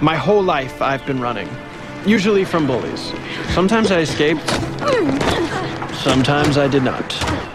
My whole life, I've been running. Usually from bullies. Sometimes I escaped. Sometimes I did not.